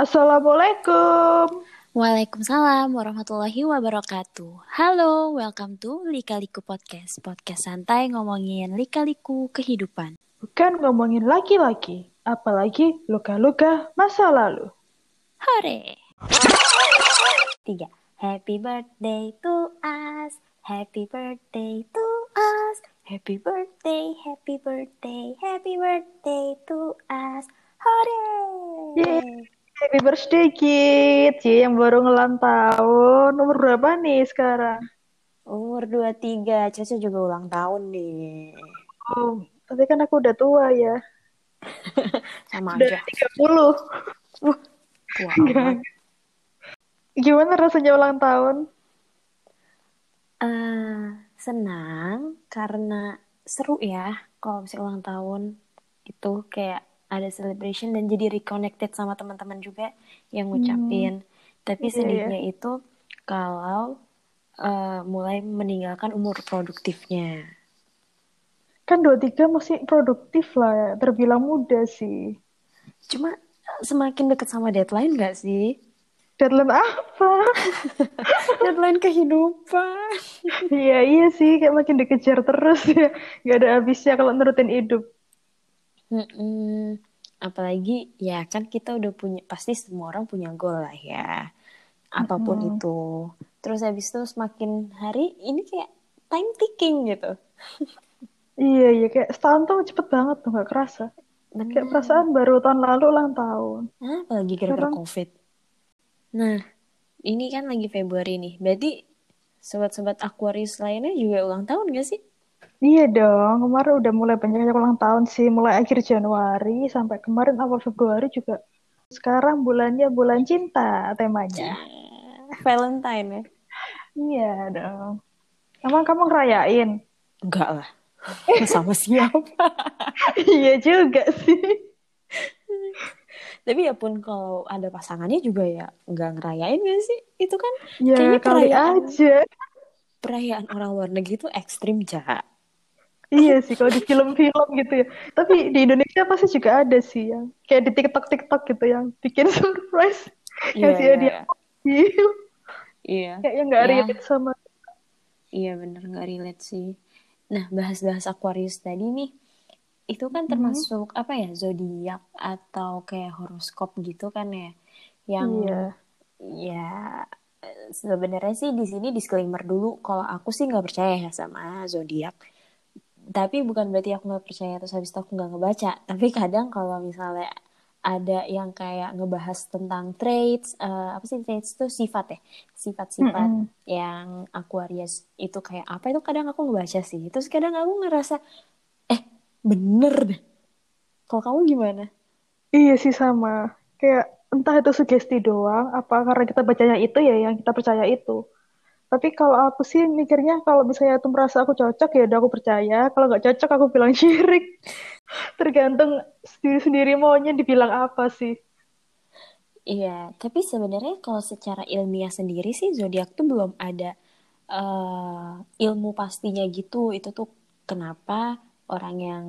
Assalamualaikum. Waalaikumsalam warahmatullahi wabarakatuh. Halo, welcome to Lika Liku Podcast. Podcast santai ngomongin Lika Liku kehidupan. Bukan ngomongin laki-laki, apalagi luka-luka masa lalu. Hore. 3. Happy birthday to us. Happy birthday to us. Happy birthday, happy birthday, happy birthday to us. Hore. Yeay. Happy birthday kids, yang baru ngelang tahun. Umur berapa nih sekarang? Umur 23, Caca juga ulang tahun nih. Oh, tapi kan aku udah tua ya. Sama udah aja. 30. Tua amat. Gimana rasanya ulang tahun? Senang, karena seru ya kalau misalnya ulang tahun itu kayak ada celebration dan jadi reconnected sama teman-teman juga yang ngucapin. Tapi sedihnya itu kalau mulai meninggalkan umur produktifnya. Kan 23 masih produktif lah, terbilang muda sih. Cuma semakin dekat sama deadline gak sih? Deadline apa? Deadline kehidupan. Iya sih, kayak makin dikejar terus ya. Gak ada habisnya kalau nurutin hidup. Apalagi ya kan kita udah punya, pasti semua orang punya goal lah ya, apapun itu. Terus habis itu semakin hari ini kayak time ticking gitu. Iya kayak setahun tuh cepet banget tuh, nggak kerasa. Bener. Kayak perasaan baru tahun lalu ulang tahun. Apalagi gara-gara COVID. Nah ini kan lagi Februari nih, berarti sobat-sobat Aquarius lainnya juga ulang tahun nggak sih? Iya dong, kemarin udah mulai banyak ulang tahun sih. Mulai akhir Januari sampai kemarin awal Februari juga. Sekarang bulannya bulan cinta temanya. Valentine ya? Iya dong. Emang kamu ngerayain? Enggak lah, sama siapa? Iya juga sih. Tapi ya pun kalau ada pasangannya juga ya enggak ngerayain gak sih? Itu kan ya, kayaknya perayaan orang luar negeri itu ekstrim, Cak. Iya sih, kalau di film-film gitu ya. Tapi di Indonesia pasti juga ada sih yang kayak di TikTok gitu yang bikin surprise. Yang sih dia. Iya. Kayak yang nggak relate sama. Iya bener, nggak relate sih. Nah bahas-bahas Aquarius tadi nih, itu kan termasuk apa ya, zodiak atau kayak horoskop gitu kan ya? Yang ya sebenarnya sih di sini disclaimer dulu kalau aku sih nggak percaya ya sama zodiak. Tapi bukan berarti aku gak percaya terus habis itu aku gak ngebaca. Tapi kadang kalau misalnya ada yang kayak ngebahas tentang traits, apa sih traits itu, sifat ya. Sifat-sifat yang Aquarius itu kayak apa, itu kadang aku ngebaca sih. Terus kadang aku ngerasa, bener deh. Kalau kamu gimana? Iya sih sama. Kayak entah itu sugesti doang, apa karena kita bacanya itu ya yang kita percaya itu. Tapi kalau aku sih mikirnya kalau misalnya itu merasa aku cocok ya udah aku percaya. Kalau nggak cocok aku bilang syirik. Tergantung sendiri-sendiri maunya dibilang apa sih. Iya, tapi sebenarnya kalau secara ilmiah sendiri sih zodiak tuh belum ada ilmu pastinya gitu. Itu tuh kenapa orang yang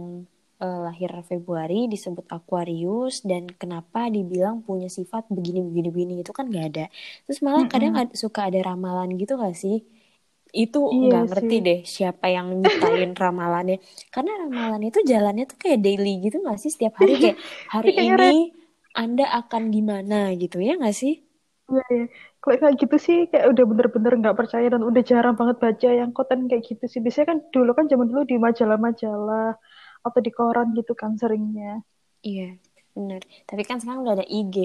lahir Februari disebut Aquarius dan kenapa dibilang punya sifat begini-begini-begini, itu kan gak ada. Terus malah kadang suka ada ramalan gitu gak sih? Itu gak ngerti deh siapa yang nyiptain ramalannya. Karena ramalan itu jalannya tuh kayak daily gitu gak sih? Setiap hari kayak hari ini Anda akan gimana gitu ya gak sih? Iya. Kalau kayak gitu sih kayak udah bener-bener nggak percaya dan udah jarang banget baca yang konten kayak gitu sih. Biasanya kan dulu kan zaman dulu di majalah-majalah atau di koran gitu kan seringnya. Iya benar. Tapi kan sekarang udah ada IG.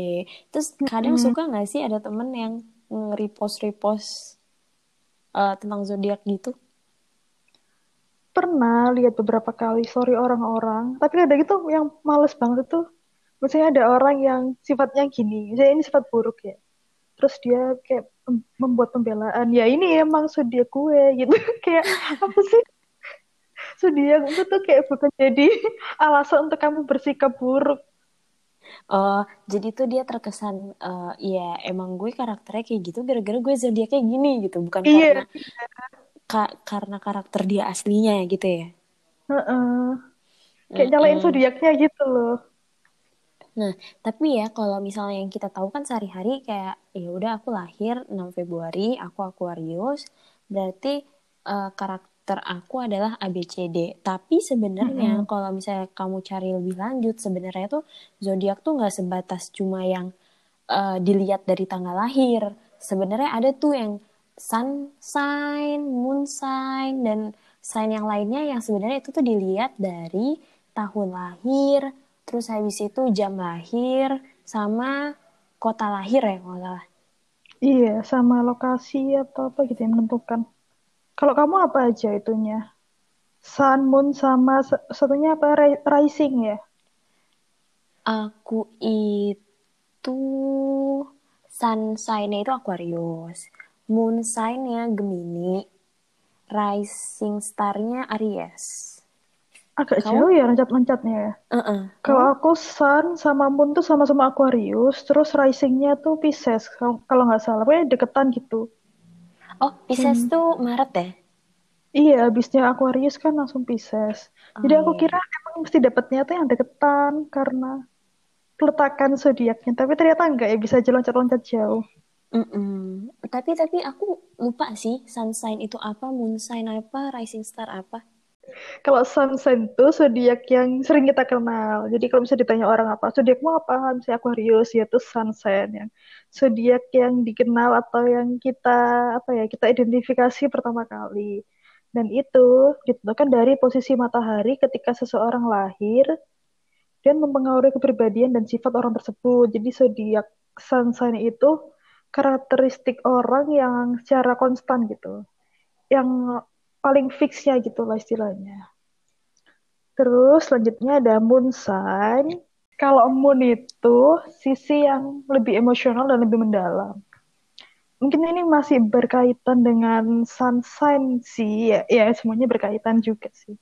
Terus kadang suka gak sih ada temen yang nge-repost-repost tentang zodiak gitu? Pernah lihat beberapa kali story orang-orang. Tapi ada gitu yang males banget tuh. Misalnya ada orang yang sifatnya gini, misalnya ini sifat buruk ya, terus dia kayak membuat pembelaan, ya ini emang zodiak gue gitu. Kayak apa sih? Zodiak itu tuh kayak bukan jadi alasan untuk kamu bersikap buruk. Oh, jadi tuh dia terkesan, ya emang gue karakternya kayak gitu, gara-gara gue zodiaknya gini gitu, bukan karena karakter dia aslinya gitu ya. Kayak nyalain zodiaknya gitu loh. Nah, tapi ya kalau misalnya yang kita tahu kan sehari-hari kayak ya udah aku lahir 6 Februari, aku Aquarius, berarti karakter aku adalah ABCD. Tapi sebenarnya kalau misalnya kamu cari lebih lanjut, sebenarnya tuh zodiak tuh enggak sebatas cuma yang dilihat dari tanggal lahir. Sebenarnya ada tuh yang sun sign, moon sign, dan sign yang lainnya yang sebenarnya itu tuh dilihat dari tahun lahir, terus habis itu jam lahir, sama kota lahir ya kalau salah. Iya, sama lokasi atau apa gitu yang menentukan. Kalau kamu apa aja itunya? Sun, moon, sama satunya apa? Rising ya? Aku itu sun sign-nya itu Aquarius. Moon sign-nya Gemini. Rising star-nya Aries. Agak jauh ya loncat-loncatnya ya. Kalau aku sun sama moon tuh sama-sama Aquarius, terus rising-nya tuh Pisces kalau nggak salah, pokoknya deketan gitu. Oh, Pisces tuh Maret ya? Iya, abisnya Aquarius kan langsung Pisces. Jadi aku kira emang mesti dapetnya tuh yang deketan karena peletakan zodiaknya, tapi ternyata enggak ya, bisa aja loncat-loncat jauh. Tapi aku lupa sih sun sign itu apa, moon sign apa, rising star apa. Kalau sun sign itu zodiak yang sering kita kenal. Jadi kalau misalnya ditanya orang apa, zodiakmu apa? Misalnya Aquarius, yaitu sun sign yang zodiak yang dikenal atau yang kita identifikasi pertama kali. Dan itu ditentukan dari posisi matahari ketika seseorang lahir dan mempengaruhi kepribadian dan sifat orang tersebut. Jadi zodiak sun sign itu karakteristik orang yang secara konstan gitu. Yang paling fixnya gitu lah istilahnya. Terus selanjutnya ada moon sign. Kalau moon itu sisi yang lebih emosional dan lebih mendalam. Mungkin ini masih berkaitan dengan sun sign sih. Ya semuanya berkaitan juga sih.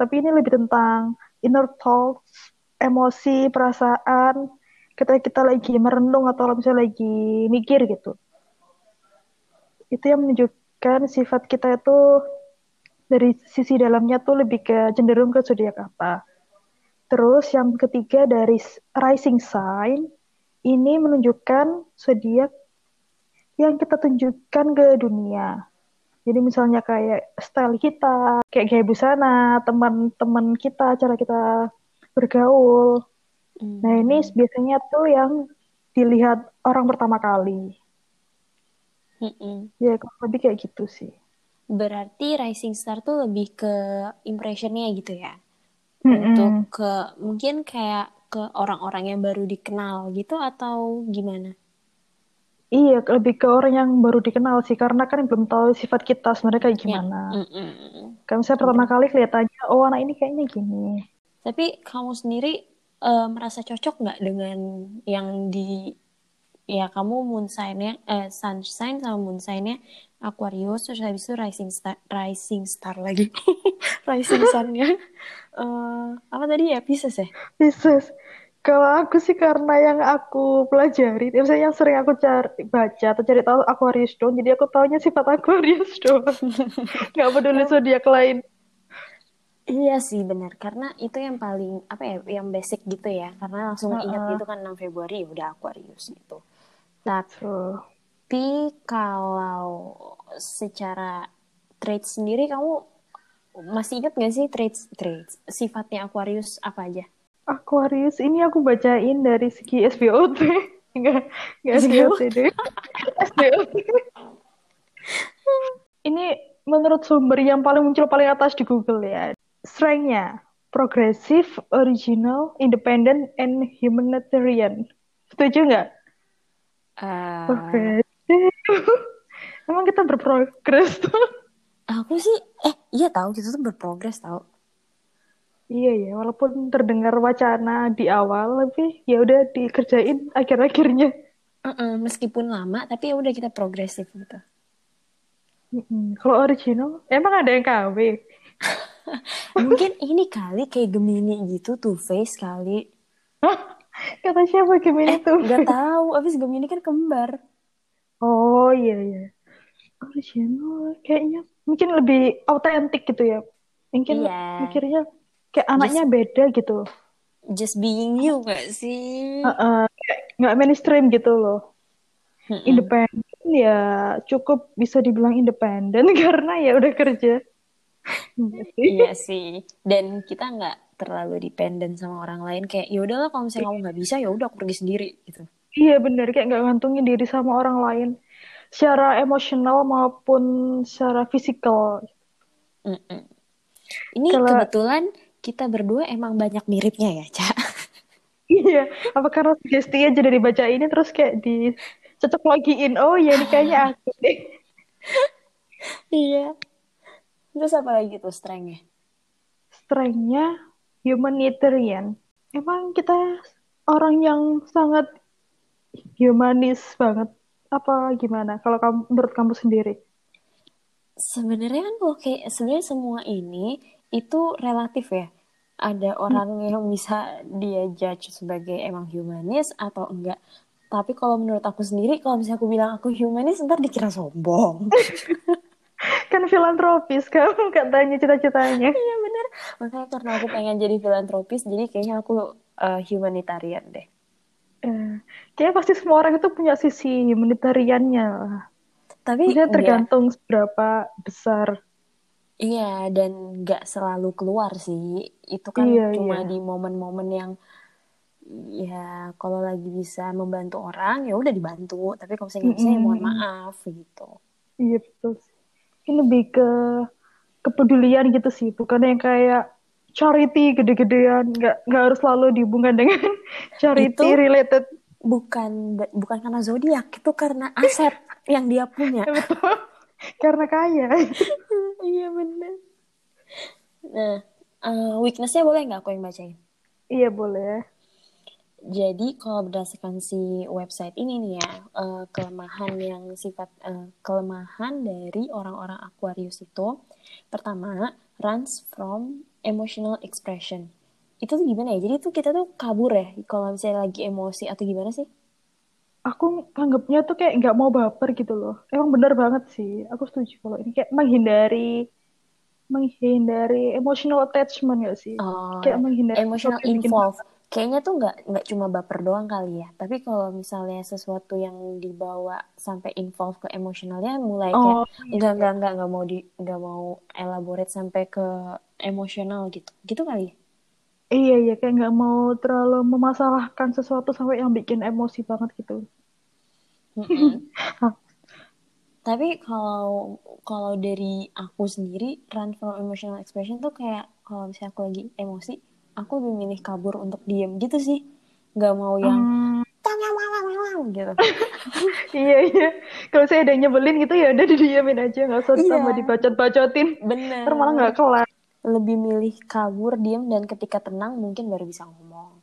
Tapi ini lebih tentang inner thoughts, emosi, perasaan. Ketika kita lagi merenung atau misalnya lagi mikir gitu. Itu yang menunjukkan sifat kita itu dari sisi dalamnya tuh lebih ke cenderung ke zodiak apa. Terus yang ketiga dari rising sign, ini menunjukkan zodiak yang kita tunjukkan ke dunia. Jadi misalnya kayak style kita, kayak gaya busana, teman-teman kita, cara kita bergaul. Nah ini biasanya tuh yang dilihat orang pertama kali. Ya lebih kayak gitu sih. Berarti rising star tuh lebih ke impression-nya gitu ya. Untuk ke mungkin kayak ke orang-orang yang baru dikenal gitu atau gimana? Iya, lebih ke orang yang baru dikenal sih, karena kan belum tahu sifat kita sebenarnya kayak gimana. Kayak misalnya pertama kali kelihatannya, oh anak ini kayaknya gini. Tapi kamu sendiri merasa cocok nggak dengan yang di... Ya kamu moon sign-nya, sun sign sama moon sign-nya Aquarius, terus habis itu rising star lagi. Rising sun-nya apa tadi ya? Pisces ya? Pisces. Kalau aku sih karena yang aku pelajari, misalnya yang sering aku baca atau cari tahu Aquarius doang, jadi aku taunya sifat Aquarius doang. Nggak peduli zodiak lain. Iya sih benar, karena itu yang paling apa ya, yang basic gitu ya, karena langsung ingat itu kan 6 Februari udah Aquarius gitu. Tapi kalau secara trait sendiri, kamu masih ingat gak sih trait sifatnya Aquarius apa aja? Aquarius ini aku bacain dari segi SBOT. Enggak SBOT. Ini menurut sumber yang paling muncul paling atas di Google ya. Strength-nya progressive, original, independent, and humanitarian. Setuju nggak? Progresif. Emang kita berprogres tuh? Aku sih, iya tahu kita tuh berprogres tahu. Iya ya, walaupun terdengar wacana di awal, tapi ya udah dikerjain akhir-akhirnya. Meskipun lama, tapi ya udah kita progresif gitu. Kalau original, emang ada yang KW? Mungkin ini kali kayak Gemini gitu, two face kali. Kata siapa Gemini tuh? Gak tahu. Abis Gemini kan kembar. Oh iya. Original kayaknya mungkin lebih autentik gitu ya. Mungkin mikirnya kayak anaknya beda gitu. just being you gak sih? Gak mainstream gitu loh. Independen ya cukup bisa dibilang independen karena ya udah kerja. Iya sih. Dan kita gak terlalu dependen sama orang lain. Kayak yaudahlah kalau misalnya kamu gak bisa yaudah aku pergi sendiri gitu. Iya benar, kayak gak ngantungin diri sama orang lain secara emosional maupun secara fisikal. Ini kalo... kebetulan kita berdua emang banyak miripnya ya, Ca. Iya, apa karena sugesti aja dari baca ini terus kayak dicocok logiin. Oh iya, ini kayaknya aku deh. Iya. Terus apa lagi tuh strength-nya? Strength-nya humanitarian. Emang kita orang yang sangat humanis banget. Apa gimana kalau kamu, menurut kamu sendiri? Sebenarnya kan sebenarnya semua ini itu relatif ya. Ada orang yang bisa dia judge sebagai emang humanis atau enggak. Tapi kalau menurut aku sendiri, kalau misalnya aku bilang aku humanis, ntar dikira sombong. Kan filantropis, kamu gak tanya cita-citanya. Iya bener. Makanya karena aku pengen jadi filantropis, jadi kayaknya aku humanitarian deh. Kayaknya pasti semua orang itu punya sisi humanitariannya lah. Tapi maksudnya tergantung seberapa besar. Iya, dan gak selalu keluar sih. Itu kan cuma di momen-momen yang ya kalau lagi bisa membantu orang ya udah dibantu. Tapi kalau misalnya gak bisa ya mohon maaf gitu. Iya betul. Ini lebih ke kepedulian gitu sih. Bukan yang kayak charity gede-gedean. Gak harus selalu dihubungkan dengan charity itu related. Bukan karena zodiak, itu karena aset yang dia punya. Betul. Karena kaya. Iya benar. Nah, weakness-nya boleh nggak aku yang bacain? Iya boleh. Jadi kalau berdasarkan si website ini nih ya, kelemahan dari orang-orang Aquarius itu, pertama runs from emotional expression. Itu tuh gimana ya? Jadi tuh kita tuh kabur ya kalau misalnya lagi emosi atau gimana sih? Aku anggapnya tuh kayak nggak mau baper gitu loh. Emang benar banget sih. Aku setuju kalau ini kayak menghindari emotional attachment nggak sih? Oh, kayak menghindari emotional involve. Kayaknya tuh nggak cuma baper doang kali ya. Tapi kalau misalnya sesuatu yang dibawa sampai involve ke emosionalnya, mulai kayak nggak mau elaborate sampai ke emosional gitu. Gitu kali ya? Iya, kayak nggak mau terlalu memasalahkan sesuatu sampai yang bikin emosi banget gitu. Tapi kalau dari aku sendiri, run from emotional expression tuh kayak kalau misalnya aku lagi emosi, aku lebih milih kabur untuk diem gitu sih. Nggak mau yang gitu. Iya. Kalau saya ada yang nyebelin gitu ya udah didiemin aja, nggak usah sama dibacot-bacotin. Bener. Terus malah nggak kelar. Lebih milih kabur, diam, dan ketika tenang mungkin baru bisa ngomong.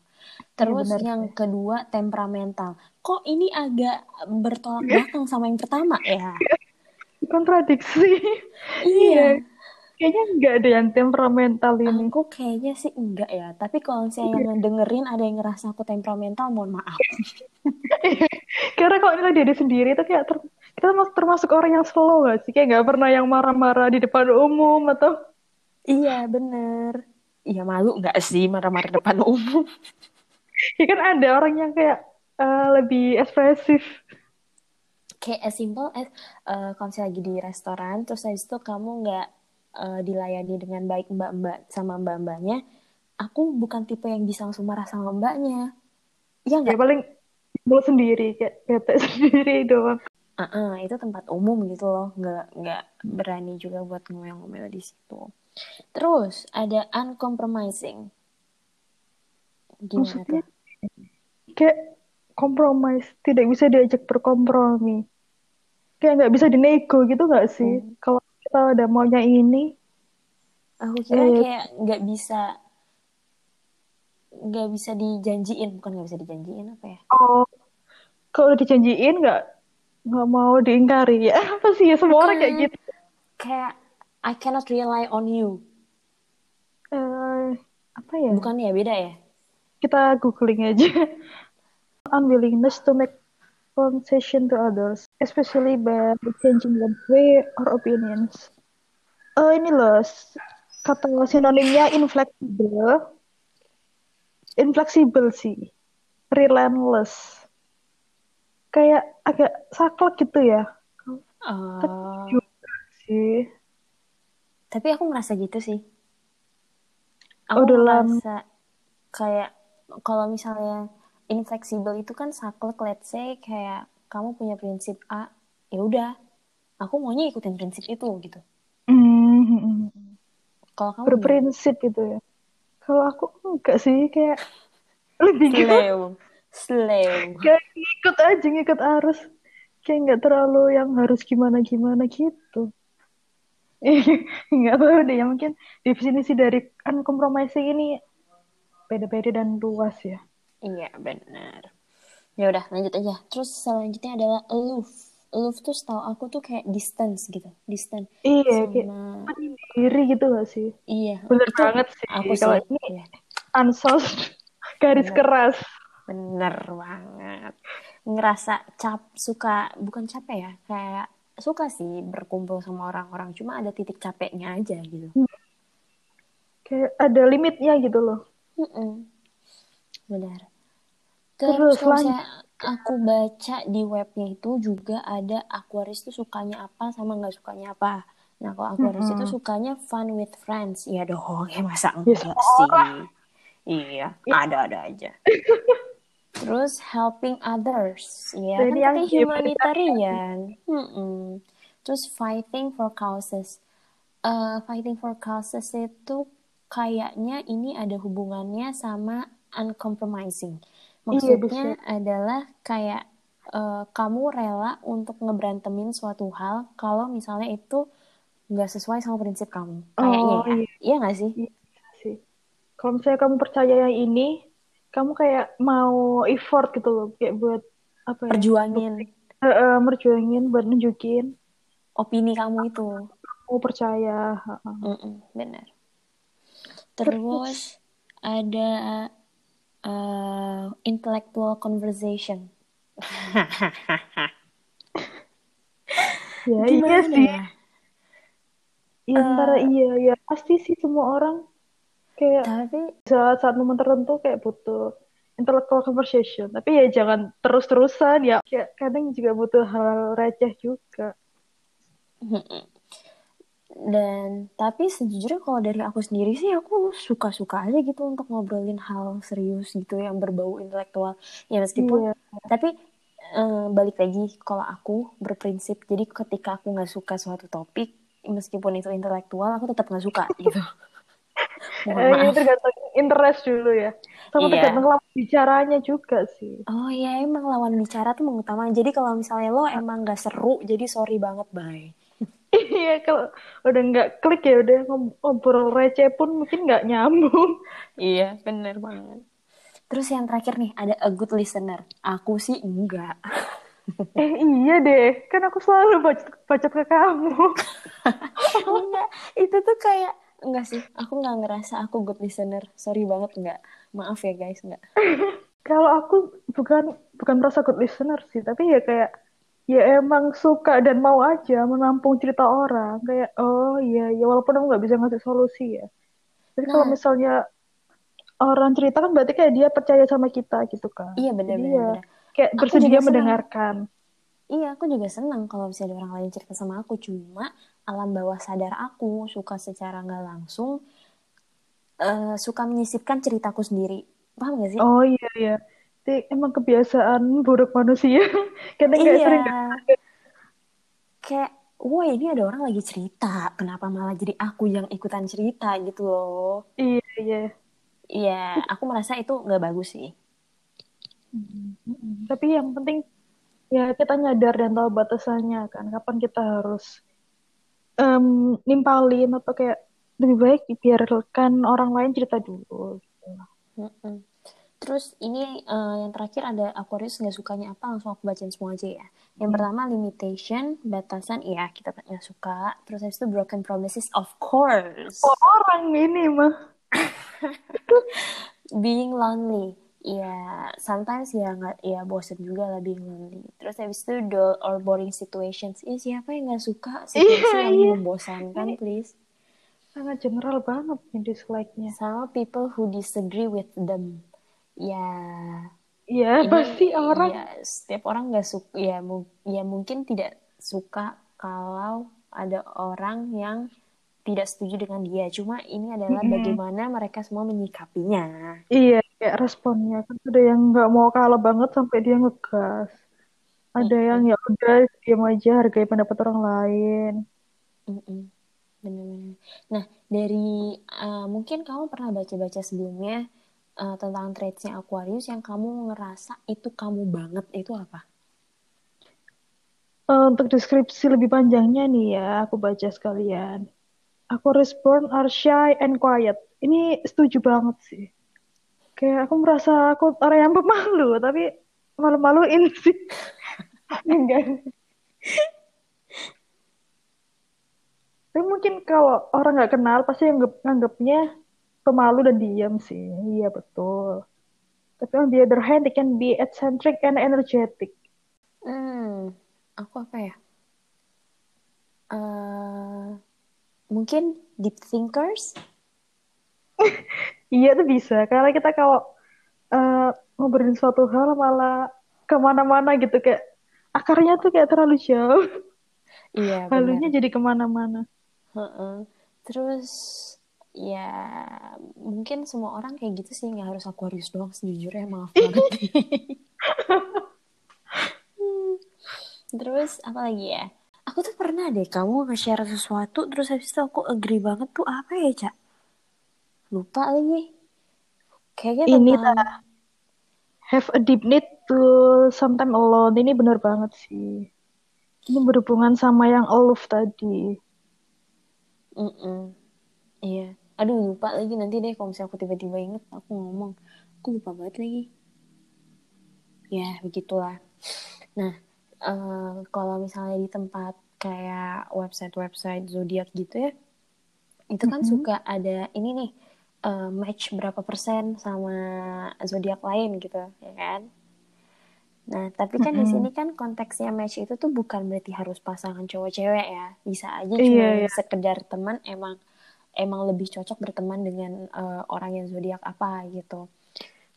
Terus yang kedua, temperamental. Kok ini agak bertolak belakang sama yang pertama ya? Kontradiksi. Iya. Kayaknya enggak ada yang temperamental ini. Aku kayaknya sih enggak ya. Tapi kalau saya yang dengerin ada yang ngerasa aku temperamental, mohon maaf. Karena kalau ini diri sendiri itu kayak kita termasuk orang yang slow gak sih? Kayak gak pernah yang marah-marah di depan umum atau... Iya bener. Iya malu gak sih marah-marah depan umum? Ya kan ada orang yang kayak lebih ekspresif. Kayak as simple as kalau misalnya lagi di restoran, terus habis itu kamu gak dilayani dengan baik mbak-mbak sama mbak-mbaknya, aku bukan tipe yang bisa langsung marah sama mbaknya. Iya gak? Ya paling mulut sendiri, kayak bete sendiri doang. Itu tempat umum gitu loh. Gak berani juga buat ngomel-ngomel di situ. Terus ada uncompromising. Gimana maksudnya, tuh? Kayak kompromis, tidak bisa diajak berkompromi. Kayak nggak bisa dinego gitu nggak sih? Kalau kita udah maunya ini, aku kira kayak nggak bisa dijanjiin, bukan nggak bisa dijanjiin apa ya? Oh, kalau udah dijanjiin nggak mau diingkari ya? Apa sih ya semua orang kayak gitu? Kayak I cannot rely on you. Apa ya? Bukan ya, beda ya? Kita googling aja. Unwillingness to make concession to others, especially by changing their way or opinions. Ini loh, kata sinonimnya inflexible, infleksibel sih, relentless, kayak agak saklek gitu ya. Juga sih. Tapi aku merasa gitu sih. Aku merasa kayak kalau misalnya infleksibel itu kan saklek, let's say kayak kamu punya prinsip A, ya udah, aku maunya ikutin prinsip itu gitu. Kalau kamu berprinsip gimana? Gitu ya. Kalau aku enggak sih, kayak lebih slow. Kayak ngikut arus. Kayak nggak terlalu yang harus gimana-gimana gitu. Nggak tahu deh, ya mungkin definisi dari kompromisi ini beda-beda dan luas ya. Iya, benar. Ya udah, lanjut aja. Terus selanjutnya adalah aloof. Aloof tuh setahu aku tuh kayak distance gitu. Distance. Iya, sama... kayak diri gitu nggak sih? Iya. Bener itu banget sih. Aku sih. Kalau ini ansos, garis bener. Keras. Bener banget. Ngerasa bukan capek ya, kayak suka sih berkumpul sama orang-orang, cuma ada titik capeknya aja gitu. Kayak ada limitnya gitu loh. Benar. Terus aku baca di webnya itu juga ada Aquarius tuh sukanya apa sama nggak sukanya apa. Nah kalau Aquarius itu sukanya fun with friends. Iya dong, ya masa enggak sih? Iya, ada-ada aja. Terus helping others, ya kan kita humanitarian. Terus fighting for causes. Fighting for causes itu kayaknya ini ada hubungannya sama uncompromising. Maksudnya adalah kayak kamu rela untuk ngeberantemin suatu hal kalau misalnya itu nggak sesuai sama prinsip kamu. Kayaknya iya nggak sih? Iya. Kalau misalnya kamu percaya yang ini, kamu kayak mau effort gitu loh, kayak buat apa ya? Merjuangin buat nunjukin opini kamu itu. Aku percaya. Benar. Terus ada intellectual conversation. Ya iya sih. Ya, antara iya pasti sih semua orang. Kayak saat momen tertentu kayak butuh intellectual conversation. Tapi ya jangan terus-terusan ya. Kayak kadang juga butuh hal receh juga. Dan tapi sejujurnya kalau dari aku sendiri sih, aku suka-suka aja gitu untuk ngobrolin hal serius gitu yang berbau intelektual. Ya meskipun tapi balik lagi, kalau aku berprinsip, jadi ketika aku gak suka suatu topik, meskipun itu intelektual, aku tetap gak suka gitu. Ini tergantung interest dulu ya. Sama tergantung lawan bicaranya juga sih. Oh iya, emang lawan bicara tuh mengutama. Jadi kalau misalnya lo emang gak seru, jadi sorry banget, bye. Iya, kalau udah gak klik ya udah ngobrol receh pun mungkin gak nyambung. Iya, benar banget. Terus yang terakhir nih, ada a good listener. Aku sih enggak. Iya deh, kan aku selalu baca ke kamu. Enggak, itu tuh kayak enggak sih, aku nggak ngerasa aku good listener. Sorry banget nggak. Maaf ya guys, nggak. Kalau aku bukan merasa good listener sih, tapi ya kayak ya emang suka dan mau aja menampung cerita orang. Kayak oh iya walaupun aku nggak bisa ngasih solusi ya. Tapi kalau misalnya orang cerita kan berarti kayak dia percaya sama kita gitu kan. Iya benar. Kayak bersedia mendengarkan. Iya, aku juga senang kalau misalnya orang lain cerita sama aku. Cuma alam bawah sadar aku suka secara nggak langsung suka menyisipkan ceritaku sendiri. Paham nggak sih? Oh iya. Itu emang kebiasaan buruk manusia. Karena nggak sering. Kayak, wah ini ada orang lagi cerita. Kenapa malah jadi aku yang ikutan cerita gitu loh? Iya. Iya, aku merasa itu nggak bagus sih. Tapi yang penting ya kita nyadar dan tahu batasannya kan. Kapan kita harus nimpalin atau kayak lebih baik dibiarkan orang lain cerita dulu. Terus ini yang terakhir ada Aquarius nggak sukanya apa, langsung aku bacain semua aja ya. Yang pertama limitation, batasan, iya kita nggak suka. Terus habis itu broken promises, of course. Orang ini mah. Being lonely. Ya, sometimes ya bosen juga lah being lonely. Terus habis itu dull or boring situations. Ya siapa yang gak suka situasi yang membosankan, please. Sangat general banget dislike-nya. Sama people who disagree with them. Ya pasti orang. Ya, setiap orang nggak suka. Ya mungkin tidak suka kalau ada orang yang tidak setuju dengan dia. Cuma ini adalah bagaimana mereka semua menyikapinya. Iya, kayak responnya kan ada yang nggak mau kalah banget sampai dia ngegas. Ada yang ya udah diam aja, hargai pendapat orang lain. Benar-benar. Nah, dari mungkin kamu pernah baca-baca sebelumnya tentang traitsnya Aquarius yang kamu ngerasa itu kamu banget, itu apa? Untuk deskripsi lebih panjangnya nih ya, aku baca sekalian. Aquarius born are shy and quiet. Ini setuju banget sih. Kayak aku merasa aku orang yang pemalu, tapi malu-maluin sih. Enggak. Tapi mungkin kalau orang nggak kenal, pasti nganggapnya pemalu dan diam sih. Iya, betul. Tapi on the other hand, they can be eccentric and energetic. Aku apa ya? Mungkin deep thinkers? Iya, itu bisa. Karena kita kalau ngobrolin suatu hal malah kemana-mana gitu. Kayak akarnya tuh kayak terlalu jauh. Iya, halunya jadi kemana-mana. Terus, ya mungkin semua orang kayak gitu sih. Nggak harus Aquarius doang, sejujurnya. Maaf banget. Terus apa lagi ya? Aku tuh pernah deh kamu nge-share sesuatu terus habis itu aku agree banget tuh apa ya, Cak? Lupa lagi. Kayaknya ini have a deep need to sometime alone. Ini benar banget sih. Ini berhubungan sama yang aloof tadi. Iya. Aduh, lupa lagi nanti deh kalau misalnya aku tiba-tiba inget aku ngomong. Aku lupa banget lagi. Ya, begitulah. Nah, kalau misalnya di tempat kayak website zodiak gitu ya, itu kan suka ada ini nih match berapa persen sama zodiak lain gitu, ya kan? Nah, tapi kan di sini kan konteksnya match itu tuh bukan berarti harus pasangan cowok-cewek ya, bisa aja cuma sekedar teman emang lebih cocok berteman dengan orang yang zodiak apa gitu.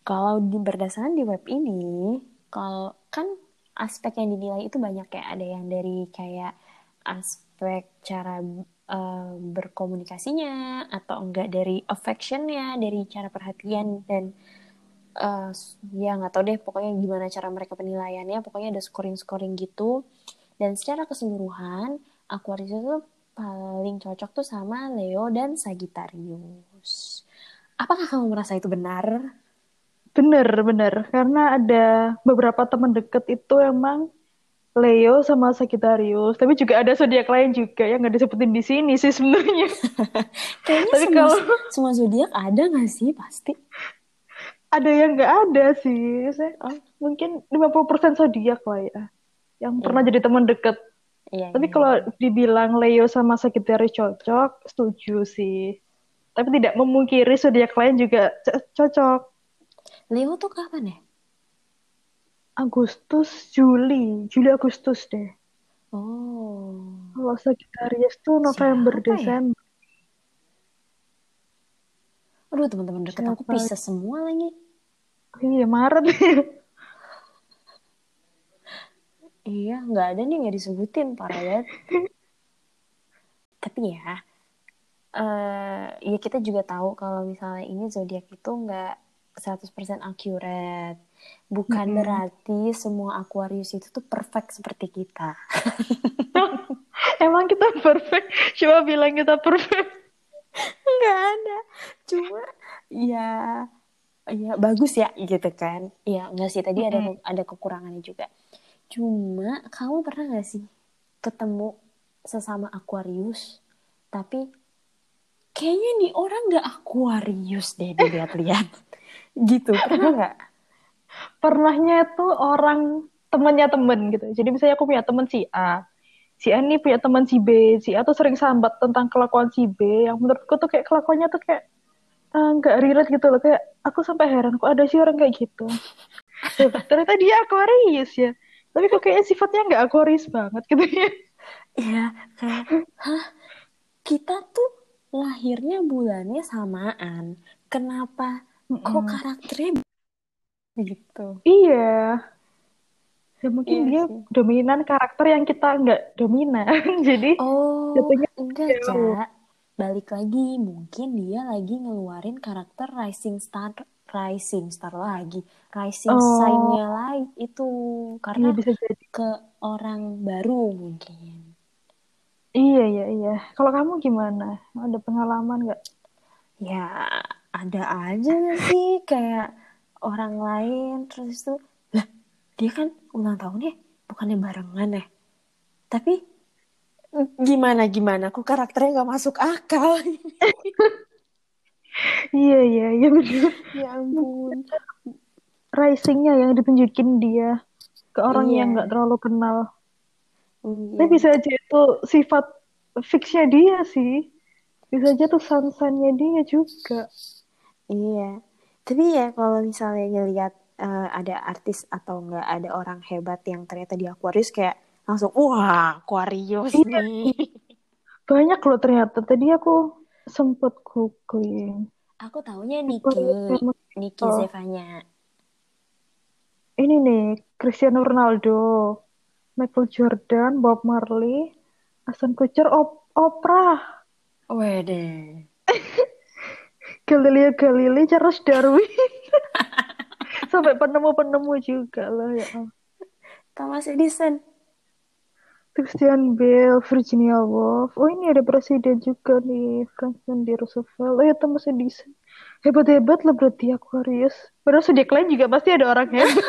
Kalau berdasarkan di web ini, kalau kan aspek yang dinilai itu banyak ya, ada yang dari kayak aspek cara berkomunikasinya atau enggak dari affectionnya, dari cara perhatian dan ya nggak tahu deh pokoknya gimana cara mereka penilaiannya, pokoknya ada scoring gitu. Dan secara keseluruhan Aquarius itu paling cocok tuh sama Leo dan Sagittarius. Apakah kamu merasa itu benar? Bener, karena ada beberapa teman deket itu emang Leo sama Sagittarius, tapi juga ada zodiak lain juga yang nggak disebutin di sini sih sebenarnya. Kayaknya tapi semua zodiak ada nggak sih pasti? Ada yang nggak ada sih, mungkin 50% zodiak lah ya, yang pernah jadi teman deket. Tapi kalau dibilang Leo sama Sagittarius cocok, setuju sih. Tapi tidak memungkiri zodiak lain juga cocok. Leo tuh kapan ya? Juli-Agustus deh. Oh. Kalau Sagittarius tuh November, siapa Desember. Ya? Aduh, teman-teman deket aku pisah semua lagi. Iya, Maret. Iya, nggak ada nih, nggak disebutin, parah banget. Tapi ya, ya kita juga tahu kalau misalnya ini zodiak itu nggak 100% accurate. Bukan berarti semua Aquarius itu tuh perfect seperti kita. Emang kita perfect? Coba bilang kita perfect. Enggak ada. Cuma ya bagus ya gitu kan. Ya enggak sih, tadi ada kekurangannya juga. Cuma kamu pernah enggak sih ketemu sesama Aquarius tapi kayaknya nih orang enggak Aquarius deh dilihat-lihat. Gitu, pernah nggak? Pernahnya itu orang temennya temen gitu. Jadi misalnya aku punya temen si A. Si A ini punya temen si B. Si A tuh sering sambat tentang kelakuan si B. Yang menurutku tuh kayak kelakuannya tuh kayak nggak relate gitu loh. Kayak aku sampai heran kok ada sih orang kayak gitu. Ternyata dia Aquarius ya. Tapi kok kayaknya sifatnya nggak Aquarius banget gitu ya. Iya, kayak kita tuh lahirnya bulannya samaan. Kenapa kok karakternya gitu. Iya. Ya mungkin iya dia sih dominan karakter yang kita nggak dominan. Jadi jatuhnya enggak jauh. Ja. Balik lagi, mungkin dia lagi ngeluarin karakter rising sign-nya lagi itu karena iya, bisa jadi ke orang baru mungkin. Iya. Kalau kamu gimana? Ada pengalaman nggak? Ya ada aja nggak sih kayak orang lain terus itu lah dia kan ulang tahunnya bukannya barengan ya, tapi gimana aku karakternya nggak masuk akal. Iya betul. Ya ampun, risingnya yang ditunjukin dia ke orang yang nggak terlalu kenal. Tapi bisa aja itu sifat fixnya dia sih, bisa aja tuh sansannya dia juga. Iya, tapi ya kalau misalnya ngelihat ada artis atau nggak ada orang hebat yang ternyata di Aquarius kayak langsung wah Aquarius nih. Banyak loh ternyata. Tadi aku sempet googling. Aku taunya Niki Sefanya. Ini nih Cristiano Ronaldo, Michael Jordan, Bob Marley, Ashton Kutcher, Oprah. Wede. Galileo Galilei, Charles Darwin. Sampai penemu-penemu juga loh ya. Thomas Edison, Christian Bale, Virginia Woolf. Oh ini ada presiden juga nih, Franklin D. Roosevelt. Oh ya Thomas Edison. Hebat-hebat lah berarti Aquarius. Padahal sejak lain juga pasti ada orang hebat.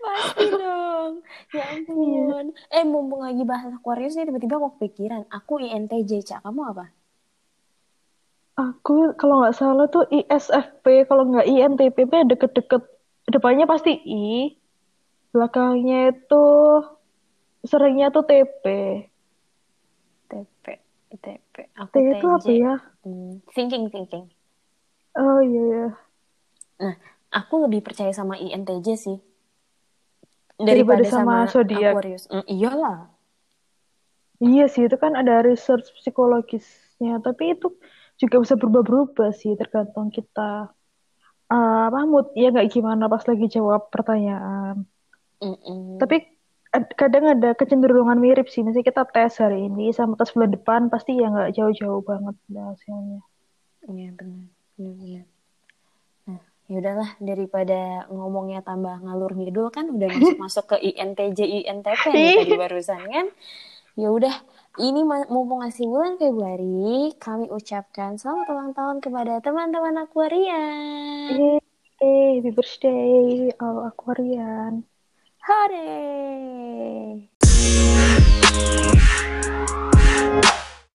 Pasti dong. Ya ampun. Mumpung lagi bahas Aquarius nih, tiba-tiba aku kepikiran. Aku INTJ, Cak. Kamu apa? Aku kalau nggak salah tuh ISFP. Kalau nggak INTP deket-deket. Depannya pasti I. Belakangnya itu seringnya tuh TP. Aku TP itu apa ya? Thinking. Oh iya. Nah, aku lebih percaya sama INTJ sih daripada sama zodiak. Aquarius. Iyalah. Iya sih, itu kan ada research psikologisnya, tapi itu juga bisa berubah-berubah sih tergantung kita mood ya nggak gimana pas lagi jawab pertanyaan. Mm-mm. Tapi kadang ada kecenderungan mirip sih. Misalnya kita tes hari ini sama tes bulan depan pasti ya nggak jauh-jauh banget hasilnya. Iya benar. Nah yaudahlah, daripada ngomongnya tambah ngalur ngidul kan udah masuk ke INTJ INTP nih tadi barusan kan. Ya udah, ini mumpung masih bulan Februari, kami ucapkan selamat ulang tahun kepada teman-teman Aquarian. Happy birthday all Aquarian. Hore!